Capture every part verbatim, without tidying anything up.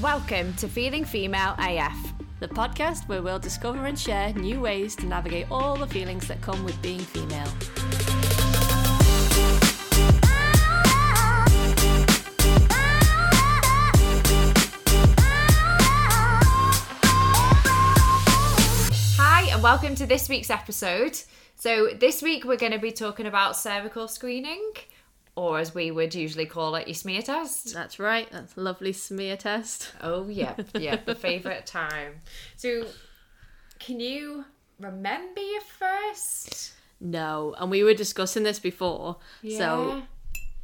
Welcome to Feeling Female A F, the podcast where we'll discover and share new ways to navigate all the feelings that come with being female. Hi, and welcome to this week's episode. So this week we're going to be talking about cervical screening, or as we would usually call it, your smear test. That's right, that's a lovely smear test. Oh yeah, yeah, the favourite time. So, can you remember your first? No, and we were discussing this before. Yeah. So,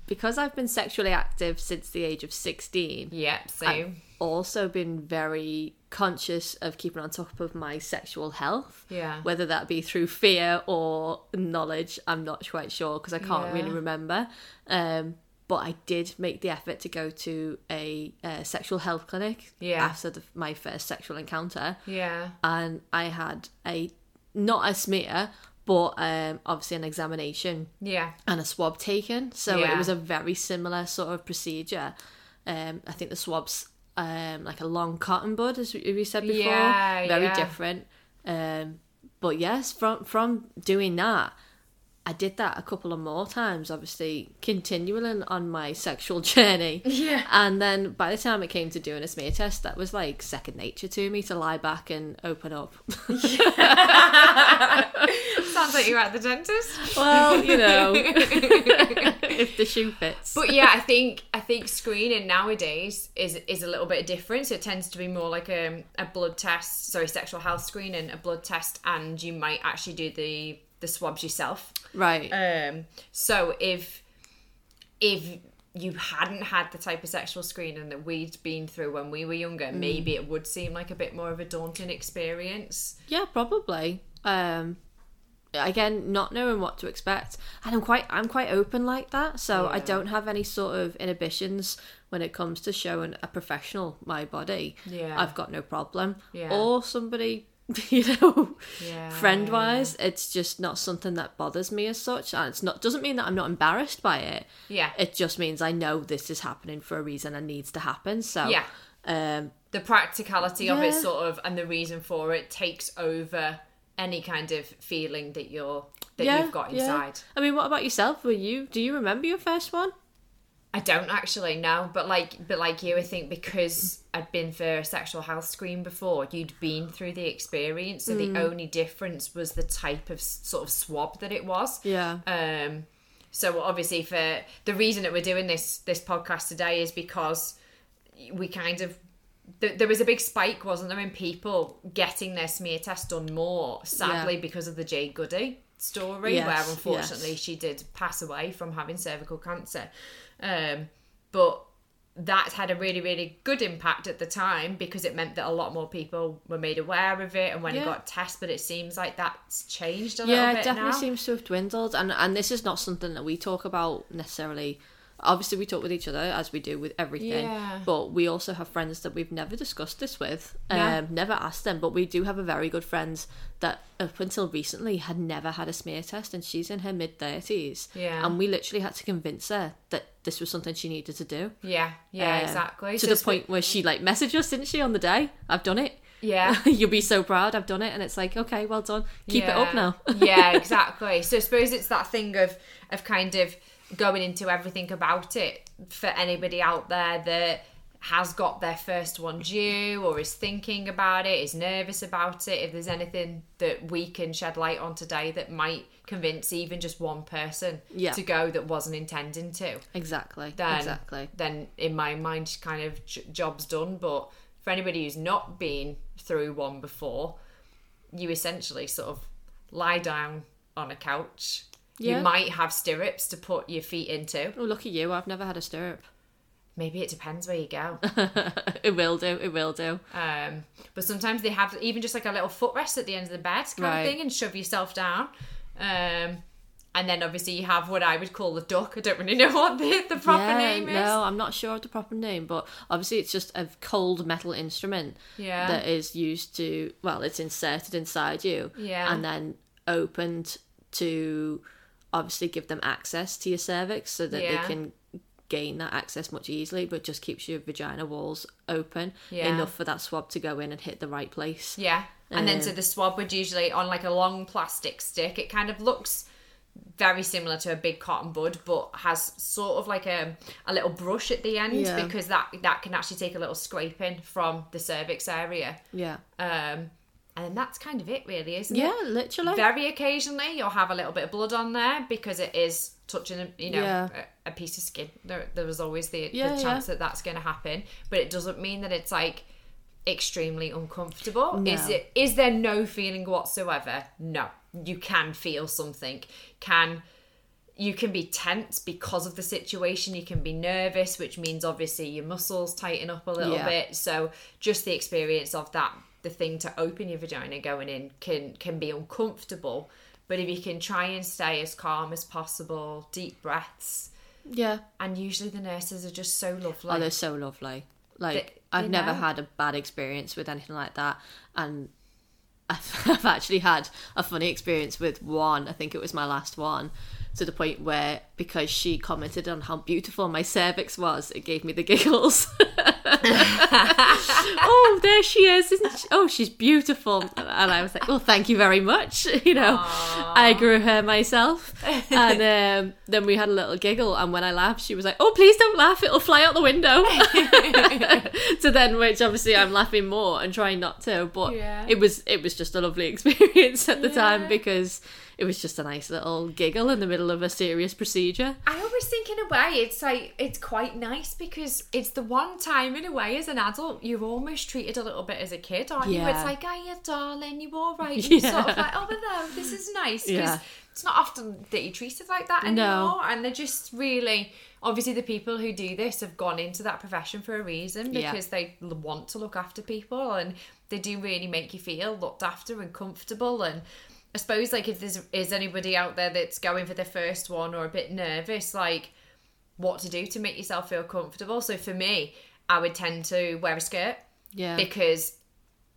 because I've been sexually active since the age of sixteen. Yeah, same. I've also been very conscious of keeping on top of my sexual health. Yeah. Whether that be through fear or knowledge, I'm not quite sure because I can't yeah. really remember. Um, but I did make the effort to go to a, a sexual health clinic yeah. after the, my first sexual encounter. Yeah. And I had a, not a smear, but um, obviously an examination yeah. and a swab taken. So yeah. it was a very similar sort of procedure. Um, I think the swabs, um, like a long cotton bud, as we said before, yeah, very yeah. different. Um, but yes, from from doing that, I did that a couple of more times, obviously continuing on my sexual journey. Yeah. And then by the time it came to doing a smear test, that was like second nature to me, to lie back and open up. Yeah. Sounds like you were at the dentist. Well, you know, if the shoe fits. But yeah, I think I think screening nowadays is is a little bit different. So it tends to be more like a, a blood test, sorry, sexual health screening, a blood test, and you might actually do the the swabs yourself. Right. Um, so if if you hadn't had the type of sexual screening that we'd been through when we were younger, mm. maybe it would seem like a bit more of a daunting experience. Yeah, probably. Um, again, not knowing what to expect. And I'm quite I'm quite open like that, so yeah. I don't have any sort of inhibitions when it comes to showing a professional my body. Yeah. I've got no problem. Yeah. Or somebody, you know, yeah. friend wise, it's just not something that bothers me as such, and it's not doesn't mean that I'm not embarrassed by it. Yeah. It just means I know this is happening for a reason and needs to happen. So yeah. um the practicality yeah. of it sort of and the reason for it takes over any kind of feeling that you're that yeah, you've got inside. Yeah. I mean, what about yourself? Were you do you remember your first one? I don't actually, no. But like but like you, I think because I'd been for a sexual health screen before, you'd been through the experience. So mm. the only difference was the type of sort of swab that it was. Yeah. Um so obviously for the reason that we're doing this this podcast today is because we kind of there was a big spike, wasn't there, in people getting their smear test done more, sadly, yeah. because of the Jade Goody story, yes, where unfortunately yes. she did pass away from having cervical cancer. Um, but that had a really, really good impact at the time because it meant that a lot more people were made aware of it and when yeah. it got tested, but it seems like that's changed a yeah, little bit now. Yeah, it definitely now. seems to have dwindled. And, and this is not something that we talk about necessarily. Obviously, we talk with each other, as we do with everything, yeah. but we also have friends that we've never discussed this with, um, yeah. never asked them, but we do have a very good friend that up until recently had never had a smear test, and she's in her mid-thirties, yeah. and we literally had to convince her that this was something she needed to do. Yeah, yeah, um, exactly. To so the point where she, like, messaged us, didn't she, on the day, I've done it. Yeah. You'll be so proud, I've done it. And it's like, okay, well done. Keep yeah. it up now. Yeah, exactly. So I suppose it's that thing of of kind of going into everything about it for anybody out there that has got their first one due or is thinking about it, is nervous about it. If there's anything that we can shed light on today that might convince even just one person yeah. to go that wasn't intending to. Exactly. Then, exactly. Then in my mind, kind of job's done. But for anybody who's not been through one before, you essentially sort of lie down on a couch. Yeah. You might have stirrups to put your feet into. Oh, look at you. I've never had a stirrup. Maybe it depends where you go. It will do. It will do. Um, but sometimes they have even just like a little footrest at the end of the bed kind right. of thing and shove yourself down. Um, and then obviously you have what I would call the duck. I don't really know what the, the proper yeah, name is. No, I'm not sure of the proper name, but obviously it's just a cold metal instrument yeah. that is used to, well, it's inserted inside you yeah. and then opened to obviously give them access to your cervix so that yeah. they can gain that access much easily, but just keeps your vagina walls open yeah. enough for that swab to go in and hit the right place. Yeah. And um, then so the swab would usually, on like a long plastic stick, it kind of looks very similar to a big cotton bud, but has sort of like a a little brush at the end yeah. because that that can actually take a little scraping from the cervix area. Yeah. Um, and that's kind of it, really, isn't yeah, it? Yeah, literally. Very occasionally, you'll have a little bit of blood on there because it is touching, you know, yeah. a, a piece of skin. There, there was always the, yeah, the chance yeah. that that's going to happen, but it doesn't mean that it's like extremely uncomfortable. No. Is it? Is there no feeling whatsoever? No. You can feel something. Can you can be tense because of the situation. You can be nervous, which means obviously your muscles tighten up a little yeah. bit. So just the experience of that, the thing to open your vagina going in can can be uncomfortable. But if you can try and stay as calm as possible, deep breaths. Yeah. And usually the nurses are just so lovely. Oh, they're so lovely. Like they, I've never know. had a bad experience with anything like that. And I've actually had a funny experience with one, I think it was my last one, to the point where, because she commented on how beautiful my cervix was, it gave me the giggles. Oh, there she is, isn't she? Oh, she's beautiful. And I was like, well, thank you very much. You know, aww. I grew her myself. And um, then we had a little giggle, and when I laughed, she was like, oh, please don't laugh, it'll fly out the window. So then, which obviously I'm laughing more and trying not to, but yeah. it was it was just a lovely experience at the yeah. time, because it was just a nice little giggle in the middle of a serious procedure. I always think, in a way, it's like it's quite nice, because it's the one time, in a way, as an adult, you're almost treated a little bit as a kid, aren't yeah. you? It's like, oh, yeah, darling, you all right? And yeah. you're sort of like, oh, hello, this is nice. Because yeah. it's not often that you're treated like that anymore. No. And they're just really... Obviously, the people who do this have gone into that profession for a reason, because yeah. they want to look after people, and they do really make you feel looked after and comfortable. And I suppose, like, if there's is anybody out there that's going for their first one or a bit nervous, like, what to do to make yourself feel comfortable. So for me, I would tend to wear a skirt, yeah, because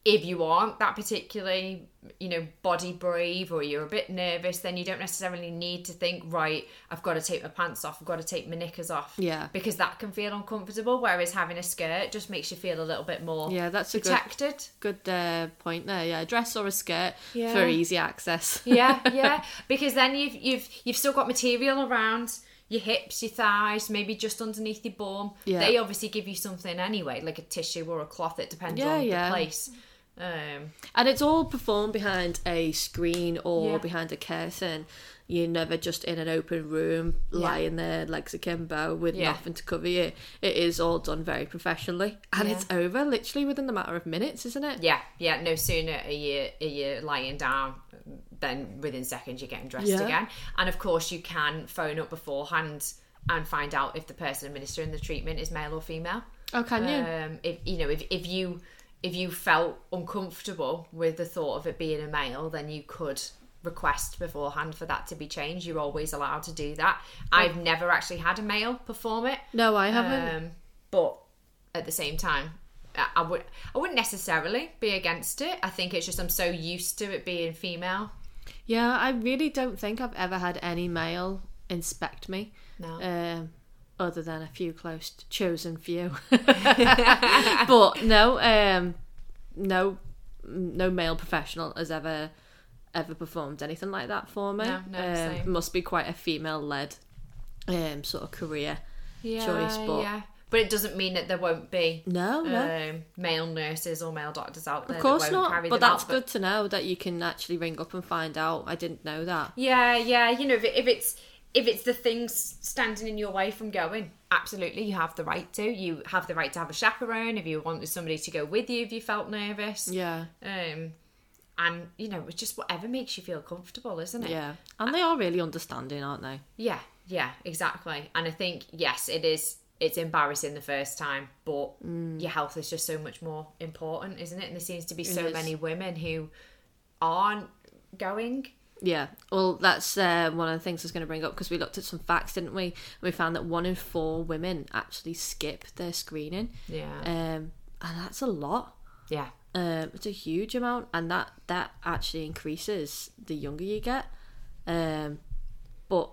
if you aren't that particularly, you know, body brave, or you're a bit nervous, then you don't necessarily need to think, right, I've got to take my pants off, I've got to take my knickers off, yeah, because that can feel uncomfortable. Whereas having a skirt just makes you feel a little bit more yeah, that's a protected. Good, good uh, point there. Yeah, a dress or a skirt yeah. for easy access. yeah, yeah, because then you've you've you've still got material around your hips, your thighs, maybe just underneath your bum. Yeah. They obviously give you something anyway, like a tissue or a cloth. It depends yeah, on yeah. the place. Um, and it's all performed behind a screen or yeah. behind a curtain. You're never just in an open room lying yeah. there legs akimbo with yeah. nothing to cover you. It is all done very professionally, and yeah. it's over literally within the matter of minutes, isn't it? Yeah, yeah. No sooner are you are you lying down than within seconds you're getting dressed yeah. again. And of course you can phone up beforehand and find out if the person administering the treatment is male or female. Oh, can you? Um, if you know if if you. If you felt uncomfortable with the thought of it being a male, then you could request beforehand for that to be changed. You're always allowed to do that. I've never actually had a male perform it. No, I haven't. Um, but at the same time, I would I wouldn't necessarily be against it. I think it's just I'm so used to it being female. Yeah, I really don't think I've ever had any male inspect me. No. Um, other than a few close chosen few. But no, um, no, no male professional has ever ever performed anything like that for me. No, no, um, same. Must be quite a female-led um, sort of career yeah, choice. But yeah. But it doesn't mean that there won't be no, no. Um, male nurses or male doctors out there. Of course that won't not. Carry but that's out, good but... to know that you can actually ring up and find out. I didn't know that. Yeah, yeah. You know, if, it, if it's. If it's the things standing in your way from going, absolutely, you have the right to. You have the right to have a chaperone if you wanted somebody to go with you if you felt nervous. Yeah. Um, and, you know, it's just whatever makes you feel comfortable, isn't it? Yeah. And they are really understanding, aren't they? Yeah, yeah, exactly. And I think, yes, it is, it's embarrassing the first time, but mm. your health is just so much more important, isn't it? And there seems to be so many women who aren't going. Yeah, well, that's uh, one of the things I was going to bring up, because we looked at some facts, didn't we? And we found that one in four women actually skip their screening. Yeah. Um, and that's a lot. Yeah. Um, it's a huge amount, and that, that actually increases the younger you get. Um, but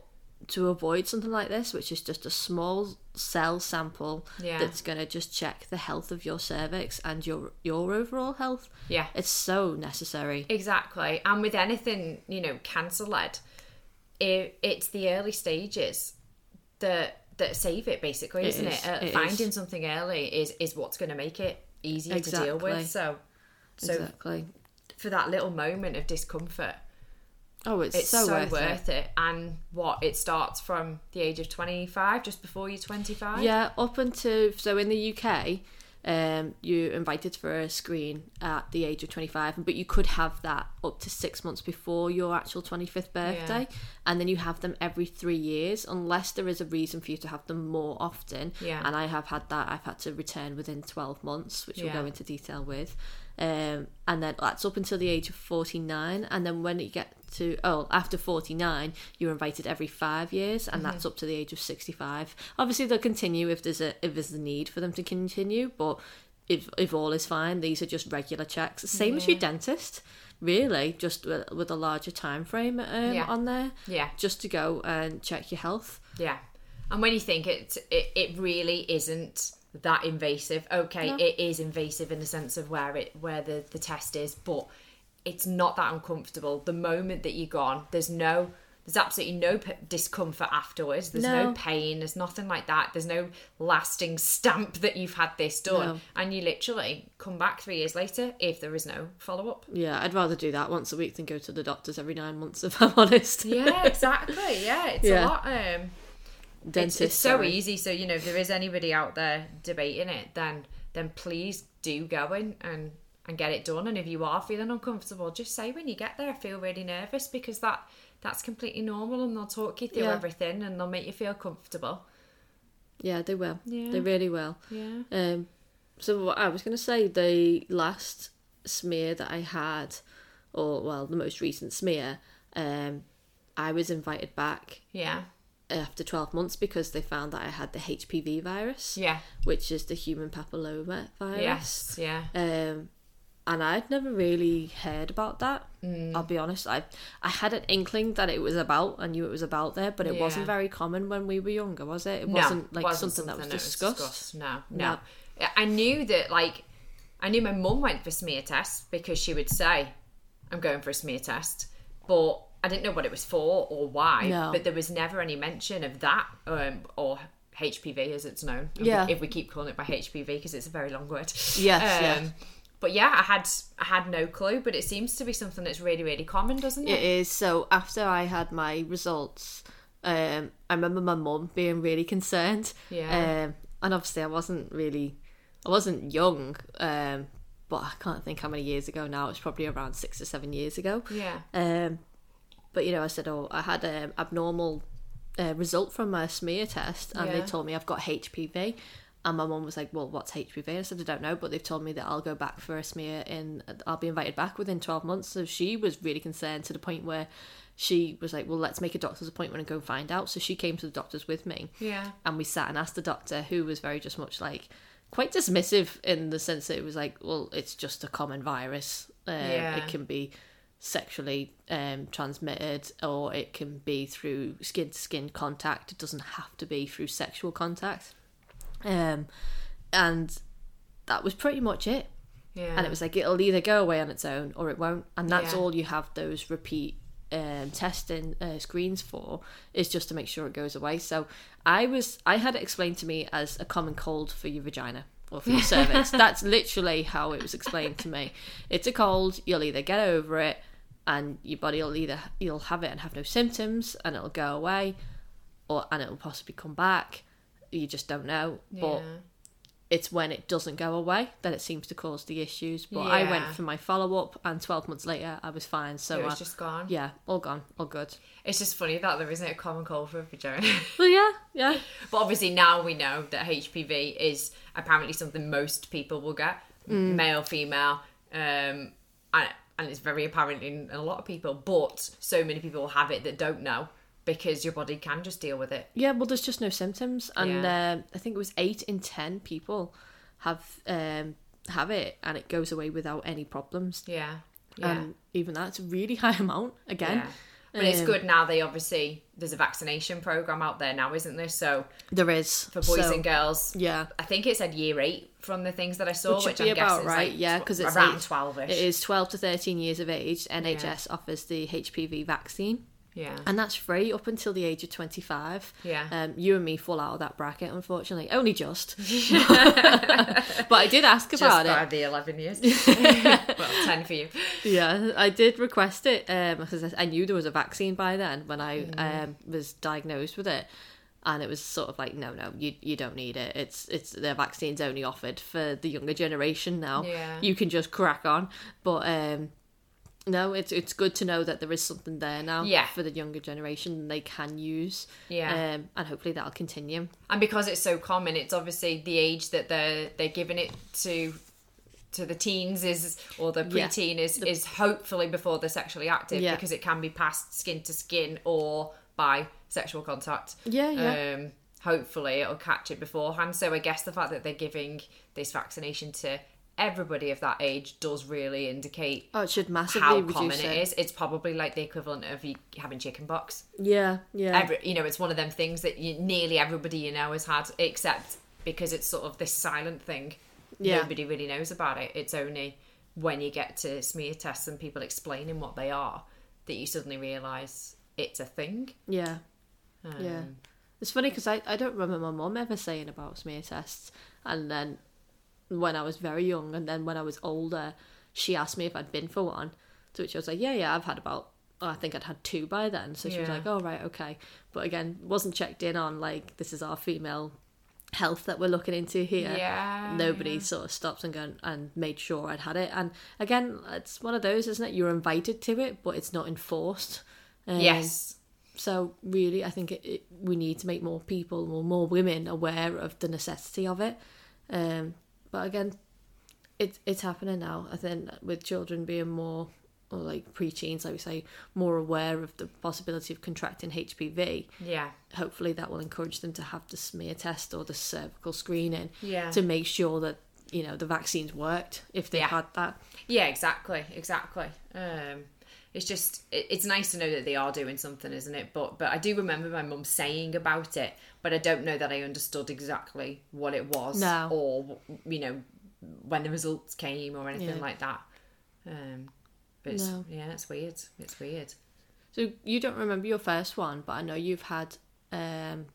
to avoid something like this, which is just a small cell sample yeah. that's going to just check the health of your cervix and your your overall health. Yeah. It's so necessary. Exactly. And with anything, you know, cancer-led, it, it's the early stages that that save it, basically, it isn't is. it? Uh, it finding is. something early is, is what's going to make it easier exactly. to deal with. So, so exactly. for that little moment of discomfort, Oh, it's, it's so, so worth, worth it. it. And what, it starts from the age of twenty-five, just before you're twenty-five? Yeah, up until... So in the U K, um, you're invited for a screen at the age of twenty-five, but you could have that up to six months before your actual twenty-fifth birthday. Yeah. And then you have them every three years, unless there is a reason for you to have them more often. Yeah. And I have had that. I've had to return within twelve months, which yeah. we'll go into detail with. Um, and then that's up until the age of forty-nine, and then when you get to oh after forty-nine you're invited every five years, and mm-hmm. that's up to the age of sixty-five. Obviously they'll continue if there's a if there's a need for them to continue, but if if all is fine, these are just regular checks, same yeah. as your dentist, really, just with, with a larger time frame um, yeah. on there, yeah just to go and check your health. Yeah and when you think it it, it really isn't that invasive. Okay, no. It is invasive in the sense of where it where the, the test is, but it's not that uncomfortable. The moment that you're gone, there's no there's absolutely no p- discomfort afterwards. There's no. no pain. There's nothing like that. There's no lasting stamp that you've had this done. No. And you literally come back three years later if there is no follow-up. Yeah, I'd rather do that once a week than go to the doctors every nine months, if I'm honest. Yeah, exactly. Yeah, it's yeah. a lot. Um, Dentist, it's, it's so sorry. easy. So, you know, if there is anybody out there debating it, then then please do go in and, and get it done. And if you are feeling uncomfortable, just say when you get there, I feel really nervous, because that that's completely normal, and they'll talk you through yeah. everything, and they'll make you feel comfortable. Yeah, they will. Yeah. They really will. Yeah. Um. So what I was going to say, the last smear that I had, or, well, the most recent smear, um, I was invited back. Yeah. After twelve months, because they found that I had the H P V virus, yeah, which is the human papilloma virus. Yes, yeah. Um, and I'd never really heard about that. Mm. I'll be honest, I I had an inkling that it was about, I knew it was about there, but it yeah. wasn't very common when we were younger, was it? It no, wasn't like wasn't something, something that was discussed. Was discussed. No, no, no. I knew that, like, I knew my mum went for smear tests because she would say, "I'm going for a smear test," but I didn't know what it was for or why, no. but there was never any mention of that, um, or H P V as it's known. Yeah. If we keep calling it by H P V, because it's a very long word. Yes, um, yes. But yeah, I had I had no clue, but it seems to be something that's really, really common, doesn't it? It is. So after I had my results, um, I remember my mum being really concerned. Yeah. Um, and obviously I wasn't really, I wasn't young, um, but I can't think how many years ago now. It's probably around six or seven years ago. Yeah. Um. But, you know, I said, oh, I had an abnormal uh, result from my smear test, and yeah. they told me I've got H P V. And my mum was like, well, what's H P V? And I said, I don't know, but they've told me that I'll go back for a smear and I'll be invited back within twelve months. So she was really concerned, to the point where she was like, well, let's make a doctor's appointment and go find out. So she came to the doctor's with me. Yeah. And we sat and asked the doctor, who was very just much like, quite dismissive, in the sense that it was like, well, it's just a common virus. Um, yeah. It can be sexually um transmitted, or it can be through skin to skin contact. It doesn't have to be through sexual contact, um and that was pretty much it. Yeah. And it was like, it'll either go away on its own or it won't, and that's yeah. all you have those repeat um testing uh, screens for, is just to make sure it goes away. So I was I had it explained to me as a common cold for your vagina or for your cervix. That's literally how it was explained to me. It's a cold, you'll either get over it and your body will either, you'll have it and have no symptoms and it'll go away, or and it'll possibly come back, you just don't know. Yeah. But it's when it doesn't go away that it seems to cause the issues. But yeah. I went for my follow-up, and twelve months later I was fine. So it was I, just gone. Yeah, all gone, all good. It's just funny that there isn't a common cold for a vagina. Well, yeah, yeah. But obviously now we know that H P V is apparently something most people will get, mm. male, female, um, and, and it's very apparent in a lot of people, but so many people have it that don't know, because your body can just deal with it. Yeah, well, there's just no symptoms. And yeah. uh, I think it was eight in ten people have um, have it, and it goes away without any problems. Yeah, yeah. And even that's a really high amount, again. Yeah. But um, it's good now, they obviously, there's a vaccination program out there now, isn't there? So there is for boys so, and girls. Yeah, I think it said year eight from the things that I saw, which, which I'm about guessing right, is like, yeah, because it's around twelve-ish. It is twelve to thirteen years of age. N H S yeah. offers the H P V vaccine. Yeah, and that's free up until the age of twenty-five. Yeah, um, you and me fall out of that bracket, unfortunately. Only just. But I did ask just about it. Just by the eleven years. Well, ten for you. Yeah, I did request it um, because I knew there was a vaccine by then when I mm. um, was diagnosed with it, and it was sort of like, no, no, you you don't need it. It's it's the vaccine's only offered for the younger generation now. Yeah, you can just crack on, but. Um, No, it's it's good to know that there is something there now yeah. for the younger generation they can use. Yeah. Um, and hopefully that'll continue. And because it's so common, it's obviously the age that they're, they're giving it to to the teens is or the preteen yeah. is, the... is hopefully before they're sexually active yeah. because it can be passed skin to skin or by sexual contact. Yeah, yeah. Um, hopefully it'll catch it beforehand. So I guess the fact that they're giving this vaccination to everybody of that age does really indicate oh, it should massively how common it, it is. It's probably like the equivalent of you having chickenpox. Yeah, yeah. Every, you know, it's one of them things that you, nearly everybody you know has had, except because it's sort of this silent thing. Yeah. Nobody really knows about it. It's only when you get to smear tests and people explaining what they are that you suddenly realise it's a thing. Yeah, um, yeah. It's funny because I, I don't remember my mum ever saying about smear tests, and then when I was very young, and then when I was older she asked me if I'd been for one, to which I was like, yeah yeah I've had about oh, I think I'd had two by then, so she yeah. was like, oh right, okay. But again, wasn't checked in on, like, this is our female health that we're looking into here. Yeah, nobody yeah. sort of stopped and gone and made sure I'd had it. And again, it's one of those, isn't it, you're invited to it but it's not enforced. um, yes so really I think it, it, we need to make more people or more women aware of the necessity of it. um But again, it, it's happening now. I think with children being more, or like pre-teens, like we say, more aware of the possibility of contracting H P V. Yeah. Hopefully that will encourage them to have the smear test or the cervical screening yeah. to make sure that, you know, the vaccine's worked if they yeah. had that. Yeah, exactly, exactly. Um, it's just, it, it's nice to know that they are doing something, isn't it? But, but I do remember my mum saying about it, but I don't know that I understood exactly what it was no. or, you know, when the results came or anything yeah. like that. Um, but it's, no. yeah, it's weird. It's weird. So you don't remember your first one, but I know you've had um,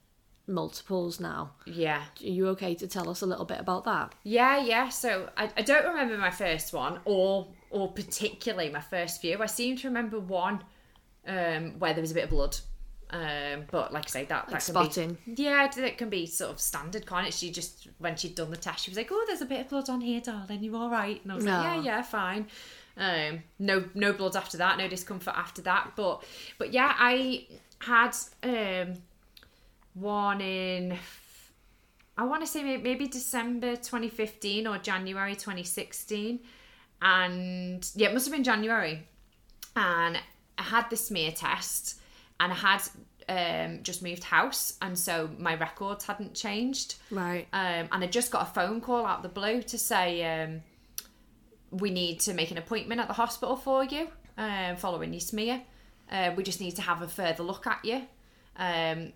multiples now. Yeah. Are you okay to tell us a little bit about that? Yeah, yeah. So I, I don't remember my first one or... or particularly my first few. I seem to remember one um, where there was a bit of blood. Um, but like I say, that, like that can spotting. Be... Yeah, that can be sort of standard, can't it? She just, when she'd done the test, she was like, oh, there's a bit of blood on here, darling. You all right? And I was no. like, yeah, yeah, fine. Um, no no blood after that, no discomfort after that. But, but yeah, I had um, one in... I want to say maybe December twenty fifteen or January twenty sixteen. And yeah, it must have been January, and I had the smear test, and I had um, just moved house, and so my records hadn't changed. Right. Um, and I just got a phone call out of the blue to say, um, we need to make an appointment at the hospital for you, um, following your smear. Uh, we just need to have a further look at you. Um,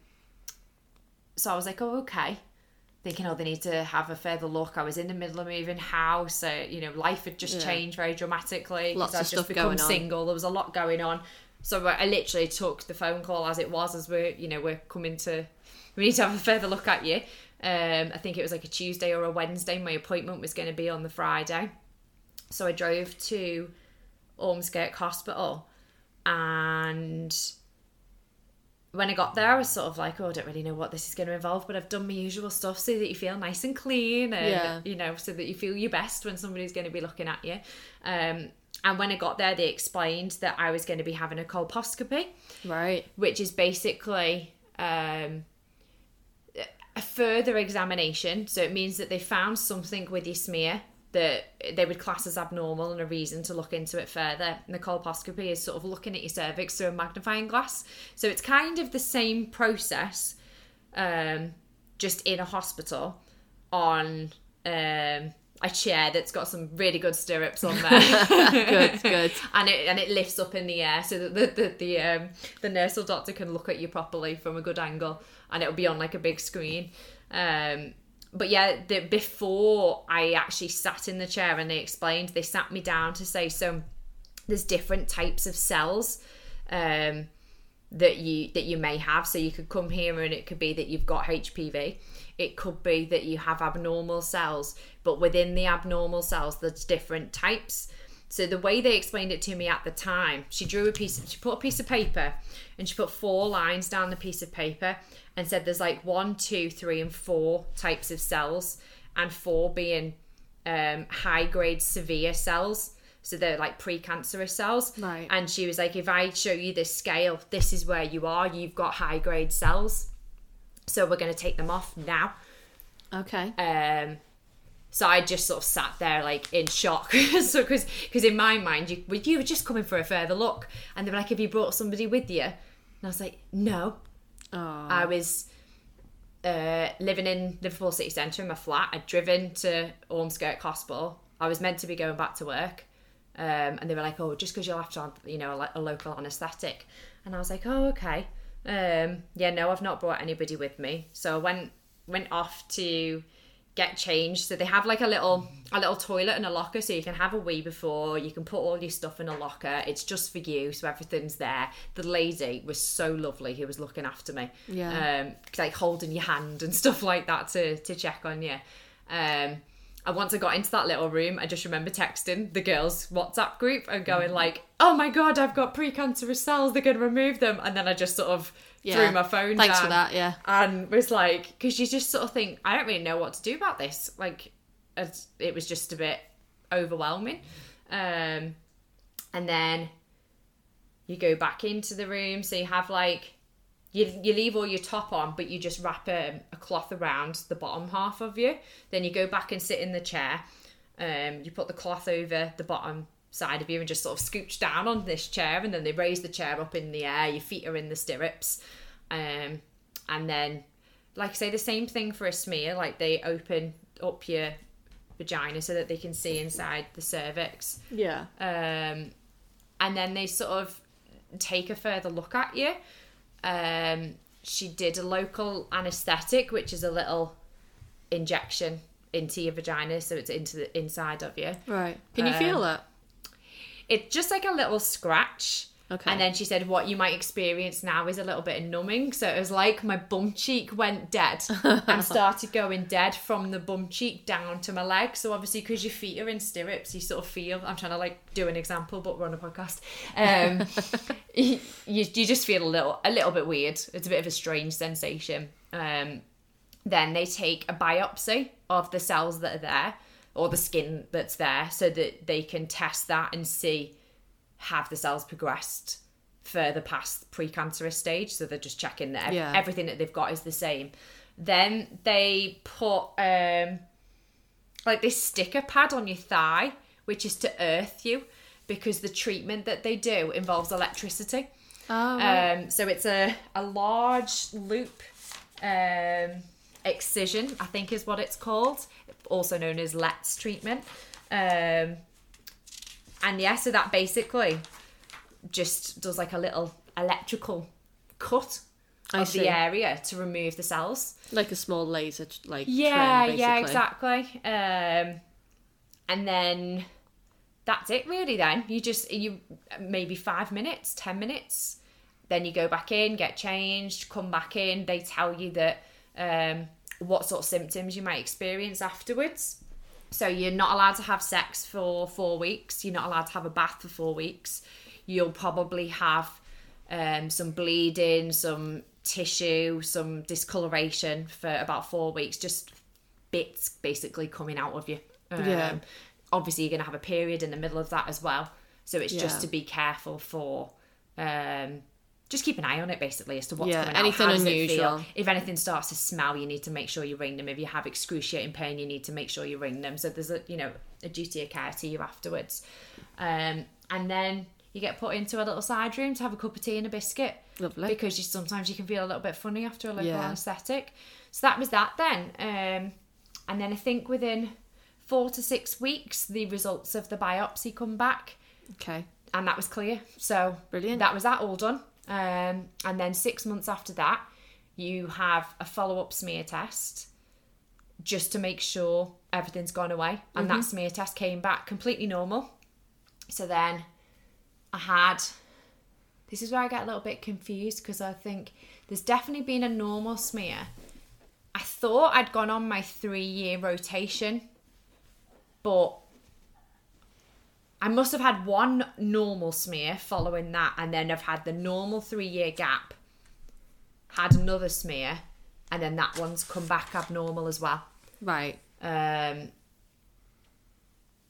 so I was like, oh, okay. Thinking, oh, they need to have a further look. I was in the middle of moving house. Uh, you know, life had just yeah. changed very dramatically. Lots of I'd stuff just become going on. Single. There was a lot going on. So I literally took the phone call as it was, as we're, you know, we're coming to, we need to have a further look at you. Um, I think it was like a Tuesday or a Wednesday. My appointment was going to be on the Friday. So I drove to Ormskirk Hospital, and... when I got there, I was sort of like, oh, I don't really know what this is going to involve, but I've done my usual stuff so that you feel nice and clean and, yeah. you know, so that you feel your best when somebody's going to be looking at you. Um, and when I got there, they explained that I was going to be having a colposcopy. Right. Which is basically um, a further examination. So it means that they found something with your smear that they would class as abnormal and a reason to look into it further. And the colposcopy is sort of looking at your cervix through a magnifying glass. So it's kind of the same process, um, just in a hospital on um, like a chair that's got some really good stirrups on there. Good, good. And it and it lifts up in the air so that the the, the um the nurse or doctor can look at you properly from a good angle, and it'll be on like a big screen. Um, but yeah, the, before I actually sat in the chair and they explained, they sat me down to say, so there's different types of cells um, that you that you may have. So you could come here and it could be that you've got H P V. It could be that you have abnormal cells, but within the abnormal cells, there's different types. So the way they explained it to me at the time, she drew a piece, she put a piece of paper and she put four lines down the piece of paper and said there's like one, two, three, and four types of cells, and four being um, high-grade severe cells. So they're like precancerous cells. Right. And she was like, if I show you this scale, this is where you are. You've got high-grade cells. So we're going to take them off now. Okay. Um. So I just sort of sat there like in shock. So because because in my mind, you, you were just coming for a further look. And they were like, have you brought somebody with you? And I was like, no. Aww. I was uh, living in Liverpool city centre in my flat. I'd driven to Ormskirk Hospital. I was meant to be going back to work. Um, and they were like, oh, just because you'll have to have, you know, a, a local anaesthetic. And I was like, oh, okay. Um, yeah, no, I've not brought anybody with me. So I went went off to get changed. So they have like a little a little toilet and a locker, so you can have a wee before, you can put all your stuff in a locker. It's just for you, so everything's there. The lady was so lovely who was looking after me. Yeah. Um, like holding your hand and stuff like that to to check on you. Um, and once I got into that little room, I just remember texting the girls' WhatsApp group and going like, oh my God, I've got precancerous cells, they're going to remove them. And then I just sort of yeah. threw my phone Thanks down. Thanks for that, yeah. And was like, because you just sort of think, I don't really know what to do about this. Like, it was just a bit overwhelming. Um, and then you go back into the room, so you have like, You you leave all your top on, but you just wrap a, a cloth around the bottom half of you. Then you go back and sit in the chair. Um, you put the cloth over the bottom side of you and just sort of scooch down on this chair. And then they raise the chair up in the air. Your feet are in the stirrups. Um, and then, like I say, the same thing for a smear. Like they open up your vagina so that they can see inside the cervix. Yeah. Um, and then they sort of take a further look at you. Um, she did a local anaesthetic, which is a little injection into your vagina, so it's into the inside of you. Right. Can you um, feel that? It's just like a little scratch. Okay. And then she said, what you might experience now is a little bit of numbing. So it was like my bum cheek went dead and started going dead from the bum cheek down to my leg. So obviously, because your feet are in stirrups, you sort of feel, I'm trying to like do an example, but we're on a podcast. Um, you, you just feel a little, a little bit weird. It's a bit of a strange sensation. Um, then they take a biopsy of the cells that are there or the skin that's there so that they can test that and see have the cells progressed further past precancerous stage. So they're just checking that yeah. everything that they've got is the same. Then they put um like this sticker pad on your thigh, which is to earth you, because the treatment that they do involves electricity. Oh, right. Um, so it's a a large loop um excision, I think is what it's called, also known as L E T S treatment. Um, and yeah, so that basically just does like a little electrical cut I of see. the area to remove the cells. Like a small laser, like yeah, trim, yeah, exactly. Um, and then that's it, really. Then you just you maybe five minutes, ten minutes. Then you go back in, get changed, come back in. They tell you that um, what sort of symptoms you might experience afterwards. So you're not allowed to have sex for four weeks. You're not allowed to have a bath for four weeks. You'll probably have um, some bleeding, some tissue, some discoloration for about four weeks. Just bits basically coming out of you. Um, yeah. Obviously, you're going to have a period in the middle of that as well. So it's yeah. just to be careful for... Um, just keep an eye on it, basically, as to what's yeah, coming out. Anything unusual. If anything starts to smell, you need to make sure you ring them. If you have excruciating pain, you need to make sure you ring them. So there's a, you know, a duty of care to you afterwards. Um, and then you get put into a little side room to have a cup of tea and a biscuit. Lovely. Because you, sometimes you can feel a little bit funny after a local yeah. anaesthetic. So that was that then. Um, and then I think within four to six weeks, the results of the biopsy come back. Okay. And that was clear. So brilliant. That was that all done. Um, and then six months after that, you have a follow-up smear test just to make sure everything's gone away. And mm-hmm. that smear test came back completely normal. So then I had... This is where I get a little bit confused because I think there's definitely been a normal smear. I thought I'd gone on my three-year rotation, but I must have had one normal smear following that, and then I've had the normal three-year gap, had another smear, and then that one's come back abnormal as well. Right. Um,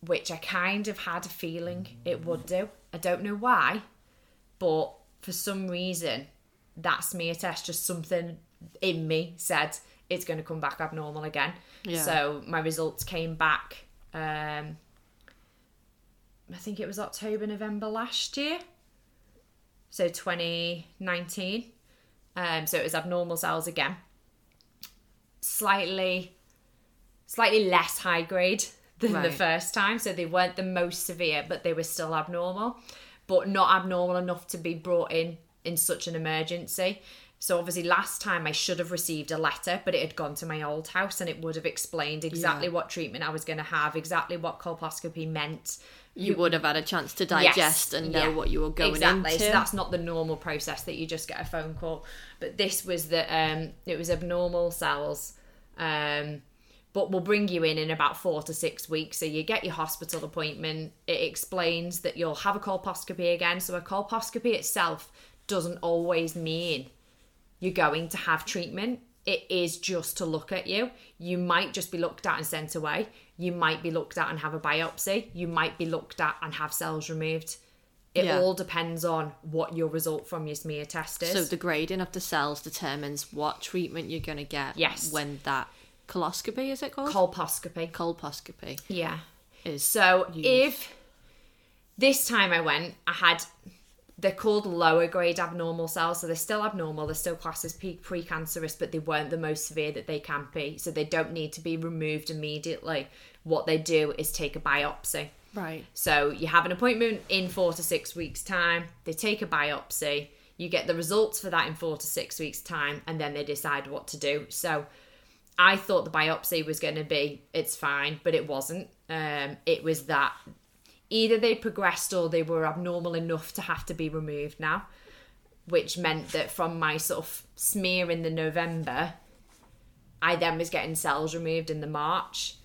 which I kind of had a feeling it would do. I don't know why, but for some reason, that smear test, just something in me said it's going to come back abnormal again. Yeah. So my results came back, um, I think it was October, November last year. So twenty nineteen. Um, so it was abnormal cells again. Slightly, slightly less high grade than right. the first time. So they weren't the most severe, but they were still abnormal. But not abnormal enough to be brought in in such an emergency. So obviously last time I should have received a letter, but it had gone to my old house and it would have explained exactly yeah. what treatment I was going to have, exactly what colposcopy meant. You, you would have had a chance to digest yes, and know yeah, what you were going exactly. into. So that's not the normal process that you just get a phone call. But this was the, um, it was abnormal cells. Um, but we'll bring you in in about four to six weeks. So you get your hospital appointment. It explains that you'll have a colposcopy again. So a colposcopy itself doesn't always mean you're going to have treatment. It is just to look at you. You might just be looked at and sent away. You might be looked at and have a biopsy. You might be looked at and have cells removed. It yeah. all depends on what your result from your smear test is. So the grading of the cells determines what treatment you're going to get yes. when that coloscopy, is it called? Colposcopy. Colposcopy. Yeah. Is so used. If this time I went, I had... They're called lower grade abnormal cells, so they're still abnormal, they're still classed as precancerous, but they weren't the most severe that they can be, so they don't need to be removed immediately. What they do is take a biopsy. Right. So you have an appointment in four to six weeks' time, they take a biopsy, you get the results for that in four to six weeks' time, and then they decide what to do. So I thought the biopsy was going to be, it's fine, but it wasn't. Um, it was that... Either they progressed or they were abnormal enough to have to be removed now, which meant that from my sort of smear in the November, I then was getting cells removed in the March.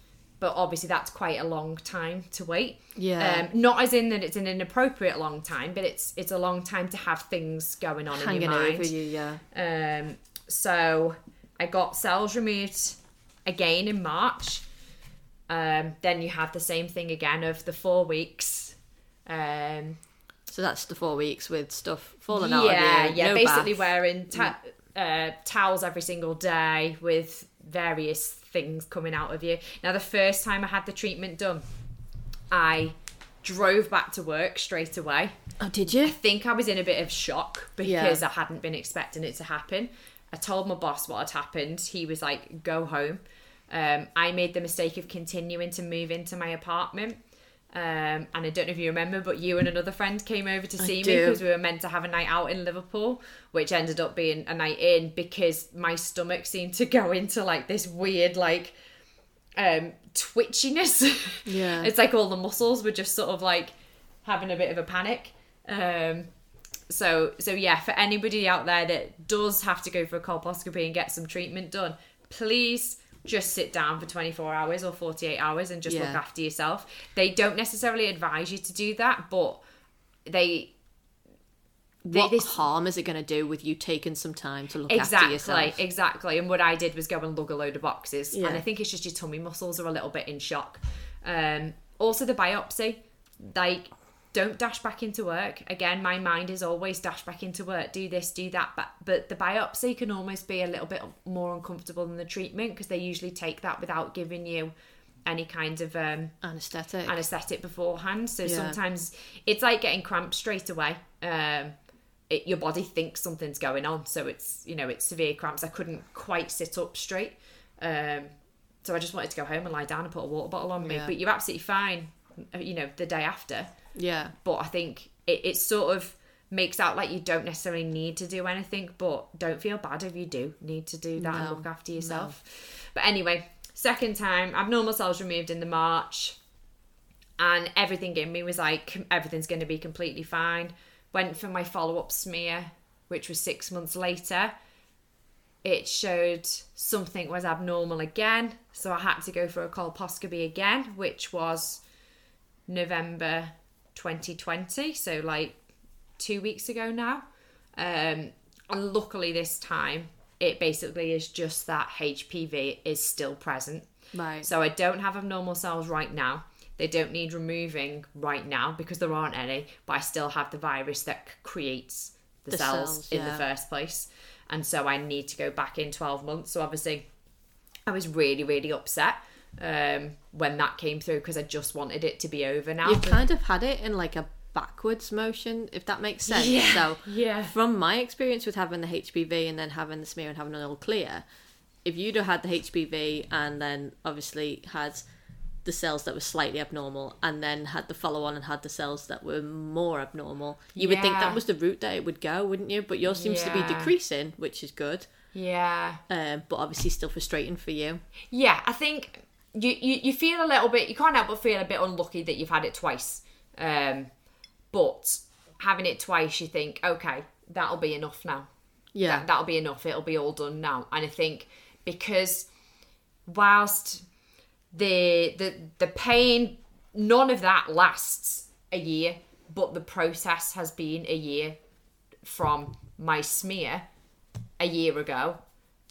But obviously that's quite a long time to wait. Yeah. Um, not as in that it's an inappropriate long time, but it's it's a long time to have things going on Hanging in your mind. Over you, yeah. Um, so I got cells removed again in March. Um, then you have the same thing again of the four weeks. Um, so that's the four weeks with stuff falling yeah, out of you. Yeah, no basically bath. Wearing ta- uh, towels every single day with various things coming out of you. Now, the first time I had the treatment done, I drove back to work straight away. Oh, did you? I think I was in a bit of shock because yeah. I hadn't been expecting it to happen. I told my boss what had happened. He was like, go home. Um, I made the mistake of continuing to move into my apartment. Um, and I don't know if you remember, but you and another friend came over to see I me do. because we were meant to have a night out in Liverpool, which ended up being a night in because my stomach seemed to go into like this weird like um, twitchiness. Yeah, it's like all the muscles were just sort of like having a bit of a panic. Um, so, so yeah, for anybody out there that does have to go for a colposcopy and get some treatment done, please... just sit down for twenty-four hours or forty-eight hours and just yeah. look after yourself. They don't necessarily advise you to do that, but they... they what this... harm is it going to do with you taking some time to look exactly, after yourself? Exactly, exactly. And what I did was go and lug a load of boxes. Yeah. And I think it's just your tummy muscles are a little bit in shock. Um, also, the biopsy, like, don't dash back into work. Again, my mind is always dash back into work, do this, do that. But, but the biopsy can almost be a little bit more uncomfortable than the treatment because they usually take that without giving you any kind of um, anaesthetic anaesthetic beforehand. So yeah. sometimes it's like getting cramps straight away. Um, it, your body thinks something's going on. So it's, you know, it's severe cramps. I couldn't quite sit up straight. Um, So I just wanted to go home and lie down and put a water bottle on me. Yeah. But you're absolutely fine, you know, the day after. Yeah. But I think it, it sort of makes out like you don't necessarily need to do anything, but don't feel bad if you do need to do that no, and look after yourself. No. But anyway, second time, abnormal cells removed in the March, and everything in me was like, everything's going to be completely fine. Went for my follow-up smear, which was six months later. It showed something was abnormal again, so I had to go for a colposcopy again, which was November twenty twenty, so like two weeks ago now. Um, and luckily this time, it basically is just that H P V is still present. Right. So I don't have abnormal cells right now. They don't need removing right now because there aren't any, but I still have the virus that creates the, the cells, cells in yeah. the first place. And so I need to go back in twelve months. So obviously I was really, really upset um, when that came through because I just wanted it to be over now. You've kind of had it in like a backwards motion, if that makes sense. Yeah, so yeah. From my experience with having the H P V and then having the smear and having an all clear, if you'd have had the H P V and then obviously had the cells that were slightly abnormal and then had the follow-on and had the cells that were more abnormal, you yeah. would think that was the route that it would go, wouldn't you? But yours seems yeah. to be decreasing, which is good. Yeah. Um, but obviously still frustrating for you. Yeah, I think you, you, you feel a little bit, you can't help but feel a bit unlucky that you've had it twice. Um, but having it twice, you think, okay, that'll be enough now. Yeah. That, that'll be enough. It'll be all done now. And I think because whilst... The, the the pain, none of that lasts a year, but the process has been a year from my smear a year ago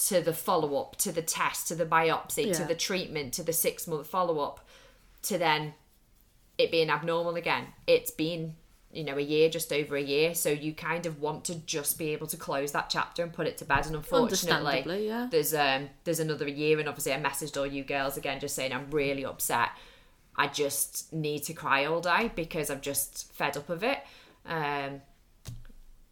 to the follow-up, to the test, to the biopsy, yeah. to the treatment, to the six-month follow-up, to then it being abnormal again. It's been, you know, a year, just over a year, so you kind of want to just be able to close that chapter and put it to bed. And unfortunately, yeah. there's um there's another year, and obviously I messaged all you girls again just saying I'm really upset. I just need to cry all day because I'm just fed up of it. Um,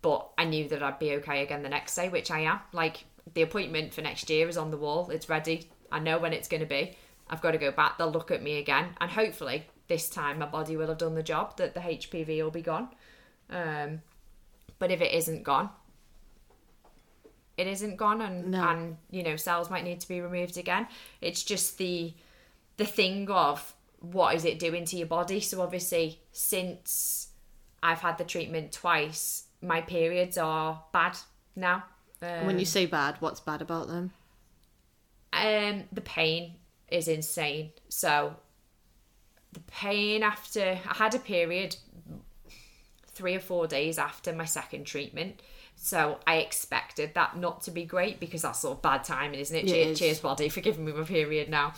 but I knew that I'd be okay again the next day, which I am. Like, the appointment for next year is on the wall. It's ready. I know when it's going to be. I've got to go back. They'll look at me again, and hopefully this time my body will have done the job, that the H P V will be gone. Um, but if it isn't gone, it isn't gone, and, no. and you know, cells might need to be removed again. It's just the the thing of what is it doing to your body. So obviously, since I've had the treatment twice, my periods are bad now. Um, when you say bad, what's bad about them? Um, the pain is insane. So... the pain after I had a period three or four days after my second treatment, so I expected that not to be great because that's sort of bad timing, isn't it? It cheers, is. cheers, body, for giving me my period now.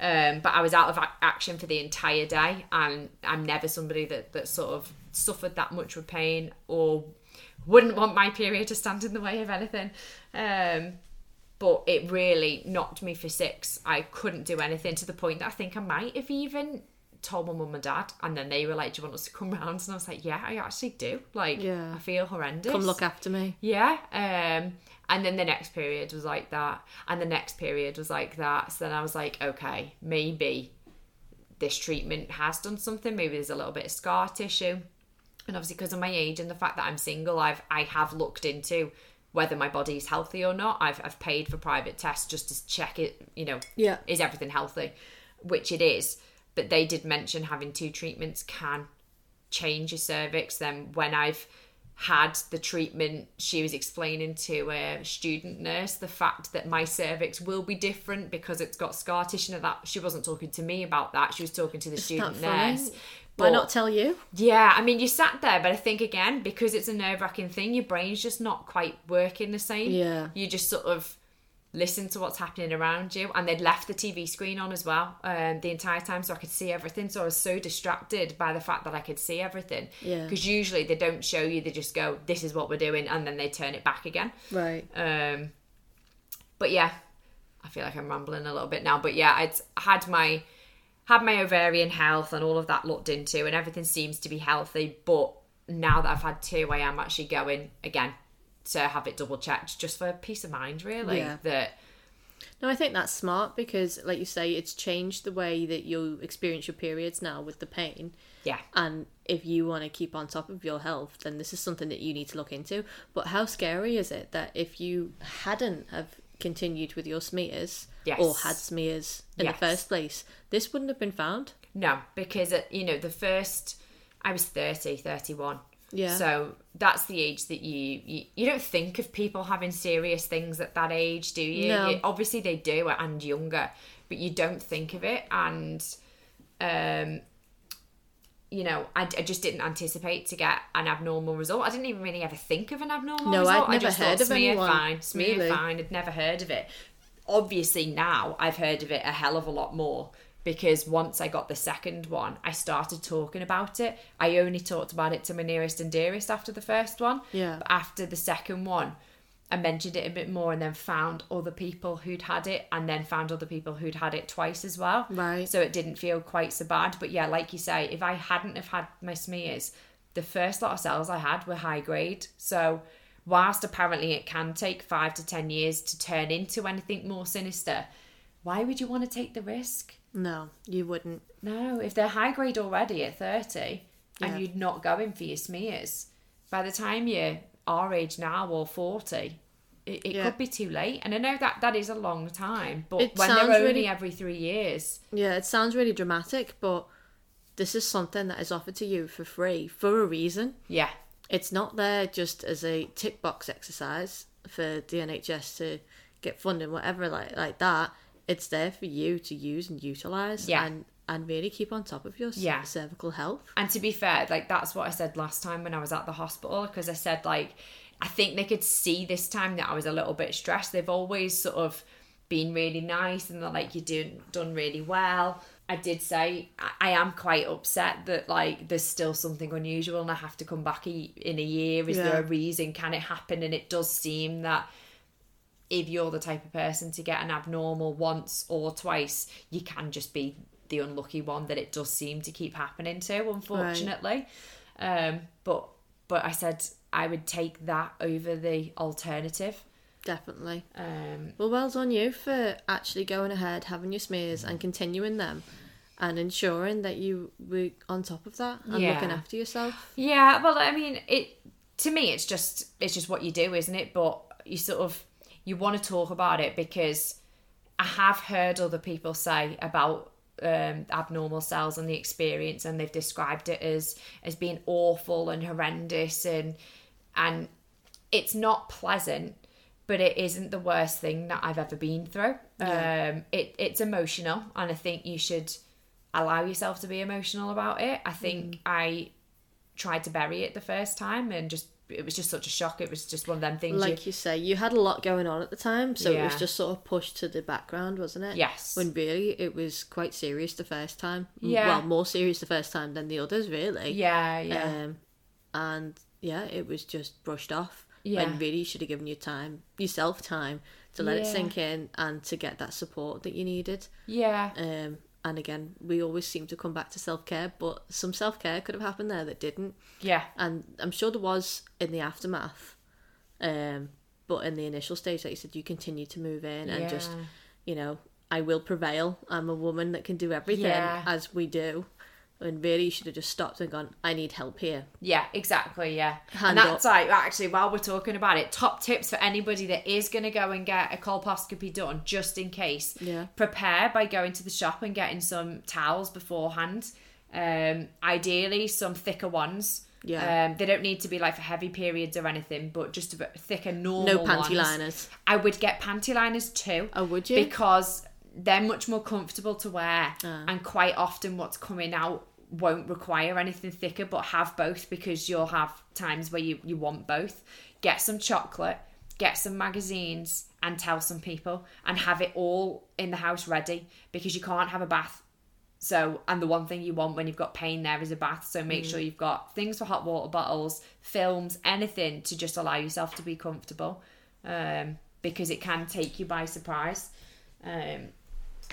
Um, but I was out of a- action for the entire day, and I'm never somebody that that sort of suffered that much with pain or wouldn't want my period to stand in the way of anything. Um, but it really knocked me for six. I couldn't do anything, to the point that I think I might have even told my mum and dad, and then they were like, do you want us to come round? And I was like, yeah, I actually do. Like, yeah. I feel horrendous. Come look after me. Yeah. Um, and then the next period was like that, and the next period was like that. So then I was like, okay, maybe this treatment has done something. Maybe there's a little bit of scar tissue. And obviously, because of my age and the fact that I'm single, I've I have looked into whether my body's healthy or not. I've I've paid for private tests just to check it, you know, yeah. is everything healthy? Which it is. But they did mention having two treatments can change your cervix. Then when I've had the treatment, she was explaining to a student nurse the fact that my cervix will be different because it's got scar tissue. And that she wasn't talking to me about that. She was talking to the it's student nurse. But, why not tell you? Yeah, I mean, you sat there, but I think, again, because it's a nerve-wracking thing, your brain's just not quite working the same. Yeah. You just sort of... listen to what's happening around you. And they'd left the T V screen on as well um, the entire time, so I could see everything. So I was so distracted by the fact that I could see everything. Yeah. Because usually they don't show you, they just go, this is what we're doing, and then they turn it back again. Right. Um. But yeah, I feel like I'm rambling a little bit now. But yeah, I'd had my, had my ovarian health and all of that looked into, and everything seems to be healthy. But now that I've had two, I am actually going again to have it double checked, just for peace of mind, really. Yeah. That No, I think that's smart because, like you say, it's changed the way that you experience your periods now with the pain. Yeah. And if you want to keep on top of your health, then this is something that you need to look into. But how scary is it that if you hadn't have continued with your smears, yes, or had smears in, yes, the first place, this wouldn't have been found? No, because, it, you know, the first... I was thirty, thirty-one. Yeah. So that's the age that you, you you don't think of people having serious things at that age, do you? No. You obviously they do, and younger, but you don't think of it. And um, you know, I, I just didn't anticipate to get an abnormal result. I didn't even really ever think of an abnormal no, result. No, I'd never I just heard thought, of smear anyone. Fine, smear really? Fine. I'd never heard of it. Obviously now I've heard of it a hell of a lot more. Because once I got the second one, I started talking about it. I only talked about it to my nearest and dearest after the first one. Yeah. But after the second one, I mentioned it a bit more and then found other people who'd had it and then found other people who'd had it twice as well. Right. So it didn't feel quite so bad. But yeah, like you say, if I hadn't have had my smears, the first lot of cells I had were high grade. So whilst apparently it can take five to ten years to turn into anything more sinister, why would you want to take the risk? No, you wouldn't. No, if they're high grade already at thirty, yeah, and you're not going for your smears, by the time you're our age now or forty, it, it yeah. could be too late. And I know that that is a long time, but it when they're only really, every three years. Yeah, it sounds really dramatic, but this is something that is offered to you for free for a reason. Yeah. It's not there just as a tick box exercise for the N H S to get funding, whatever like like that. It's there for you to use and utilise, yeah, and, and really keep on top of your yeah. cervical health. And to be fair, like that's what I said last time when I was at the hospital, because I said, like, I think they could see this time that I was a little bit stressed. They've always sort of been really nice and they're like, you're doing, done really well. I did say I am quite upset that, like, there's still something unusual and I have to come back in a year. Is yeah. there a reason? Can it happen? And it does seem that if you're the type of person to get an abnormal once or twice, you can just be the unlucky one that it does seem to keep happening to, unfortunately. Right. Um, but but I said I would take that over the alternative. Definitely. Um, well, well done you for actually going ahead, having your smears and continuing them and ensuring that you were on top of that and yeah. looking after yourself. Yeah, well, I mean, it to me, it's just it's just what you do, isn't it? But you sort of... You want to talk about it because I have heard other people say about um, abnormal cells and the experience, and they've described it as as being awful and horrendous, and and it's not pleasant, but it isn't the worst thing that I've ever been through. Yeah. Um, it it's emotional, and I think you should allow yourself to be emotional about it. I think mm. I tried to bury it the first time and just. It was just such a shock. It was just one of them things. Like you, you say, you had a lot going on at the time, so yeah. it was just sort of pushed to the background, wasn't it? Yes. When really it was quite serious the first time. Yeah. Well, more serious the first time than the others, really. Yeah, yeah. Um, and yeah, it was just brushed off. Yeah. When really you should have given your time, yourself time to let yeah. it sink in and to get that support that you needed. Yeah. Um. And again, we always seem to come back to self-care, but some self-care could have happened there that didn't. Yeah. And I'm sure there was in the aftermath. Um, but in the initial stage, like you said, you continue to move in and yeah. just, you know, I will prevail. I'm a woman that can do everything yeah. as we do. And really, you should have just stopped and gone, I need help here. Yeah, exactly, yeah. Hand and that's up. Like, actually, while we're talking about it, top tips for anybody that is going to go and get a colposcopy done, just in case. Yeah. Prepare by going to the shop and getting some towels beforehand. Um, ideally, some thicker ones. Yeah. Um, they don't need to be like for heavy periods or anything, but just a bit thicker, normal No panty ones. liners. I would get panty liners too. Oh, would you? Because... they're much more comfortable to wear uh. and quite often what's coming out won't require anything thicker, but have both because you'll have times where you, you want both. Get some chocolate, get some magazines and tell some people and have it all in the house ready because you can't have a bath. So, and the one thing you want when you've got pain there is a bath. So make mm. sure you've got things for hot water bottles, films, anything to just allow yourself to be comfortable um, because it can take you by surprise. Um,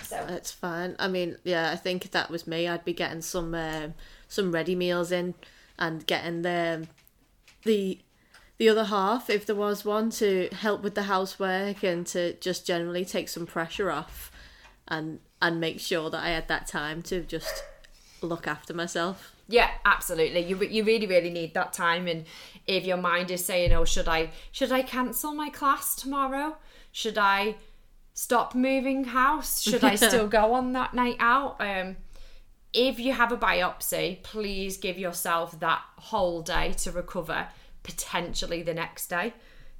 So. That's fine. I mean, yeah, I think if that was me, I'd be getting some um, some ready meals in and getting the the the other half, if there was one, to help with the housework and to just generally take some pressure off and and make sure that I had that time to just look after myself. Yeah, absolutely. You you really, really need that time. And if your mind is saying, oh, should I should I cancel my class tomorrow? Should I stop moving house? Should I still go on that night out? Um, if you have a biopsy, please give yourself that whole day to recover, potentially the next day.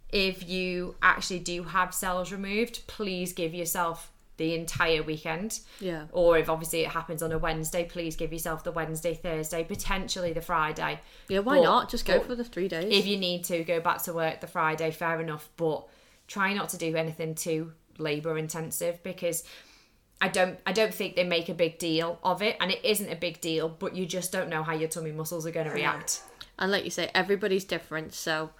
If you actually do have cells removed, please give yourself the entire weekend. Yeah. Or if obviously it happens on a Wednesday, please give yourself the Wednesday, Thursday, potentially the Friday. Yeah, why but, not? Just go for the three days. If you need to, go back to work the Friday, fair enough. But try not to do anything too labour intensive, because I don't I don't think they make a big deal of it, and it isn't a big deal, but you just don't know how your tummy muscles are going to react. And like you say, everybody's different, so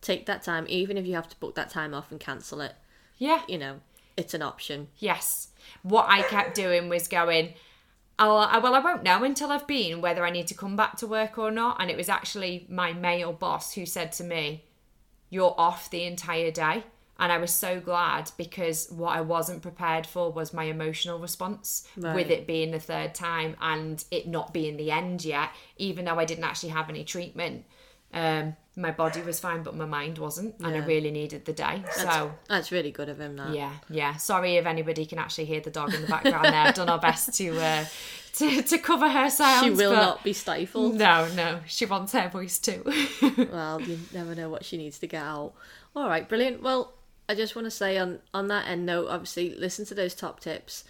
take that time, even if you have to book that time off and cancel it. Yeah. You know, it's an option. Yes. What I kept doing was going, I'll, I, well, I won't know until I've been whether I need to come back to work or not. And it was actually my male boss who said to me, you're off the entire day. And I was so glad, because what I wasn't prepared for was my emotional response, right, with it being the third time and it not being the end yet, even though I didn't actually have any treatment. Um, my body was fine, but my mind wasn't, and yeah, I really needed the day. That's, so that's really good of him, that. Yeah, yeah. Sorry if anybody can actually hear the dog in the background there. I've done our best to, uh, to to cover her sound. She will not be stifled. No, no. She wants her voice too. Well, you never know what she needs to get out. All right, brilliant. Well, I just want to say on, on that end note, obviously, listen to those top tips,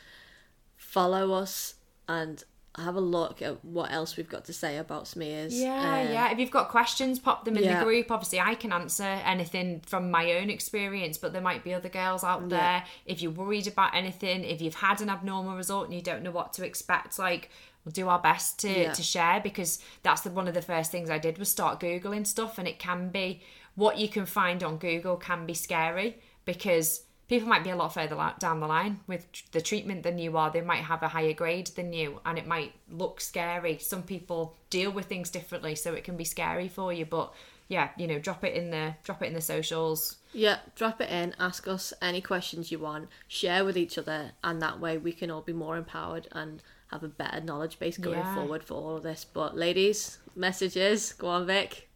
follow us, and have a look at what else we've got to say about smears. Yeah, um, yeah. If you've got questions, pop them in yeah. the group. Obviously, I can answer anything from my own experience, but there might be other girls out there. Yeah. If you're worried about anything, if you've had an abnormal result and you don't know what to expect, like, we'll do our best to, yeah. to share, because that's the, one of the first things I did was start Googling stuff, and it can be... what you can find on Google can be scary, because people might be a lot further down the line with the treatment than you are. They might have a higher grade than you, and it might look scary. Some people deal with things differently, so it can be scary for you. But yeah, you know, drop it in the drop it in the socials. Yeah, drop it in. Ask us any questions you want. Share with each other, and that way we can all be more empowered and have a better knowledge base going yeah. forward for all of this. But ladies, messages. Go on, Vic.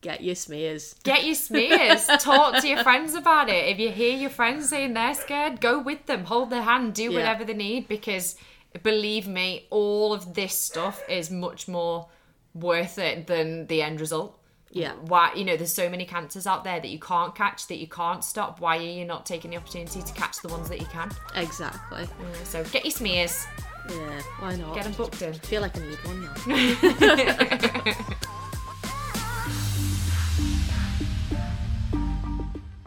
Get your smears. Get your smears. Talk to your friends about it. If you hear your friends saying they're scared, go with them. Hold their hand. Do yeah. whatever they need, because believe me, all of this stuff is much more worth it than the end result. Yeah. Why, you know, there's so many cancers out there that you can't catch, that you can't stop. Why are you not taking the opportunity to catch the ones that you can? Exactly. Mm, so get your smears. Yeah, why not? Get them booked in. I feel like I need one now.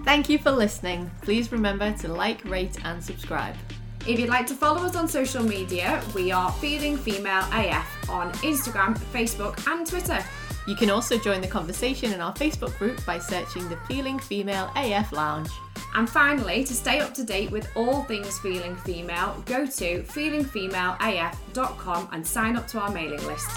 Thank you for listening. Please remember to like, rate and subscribe. If you'd like to follow us on social media, we are Feeling Female A F on Instagram, Facebook and Twitter. You can also join the conversation in our Facebook group by searching the Feeling Female A F Lounge. And finally, to stay up to date with all things Feeling Female, go to feeling female a f dot com and sign up to our mailing list.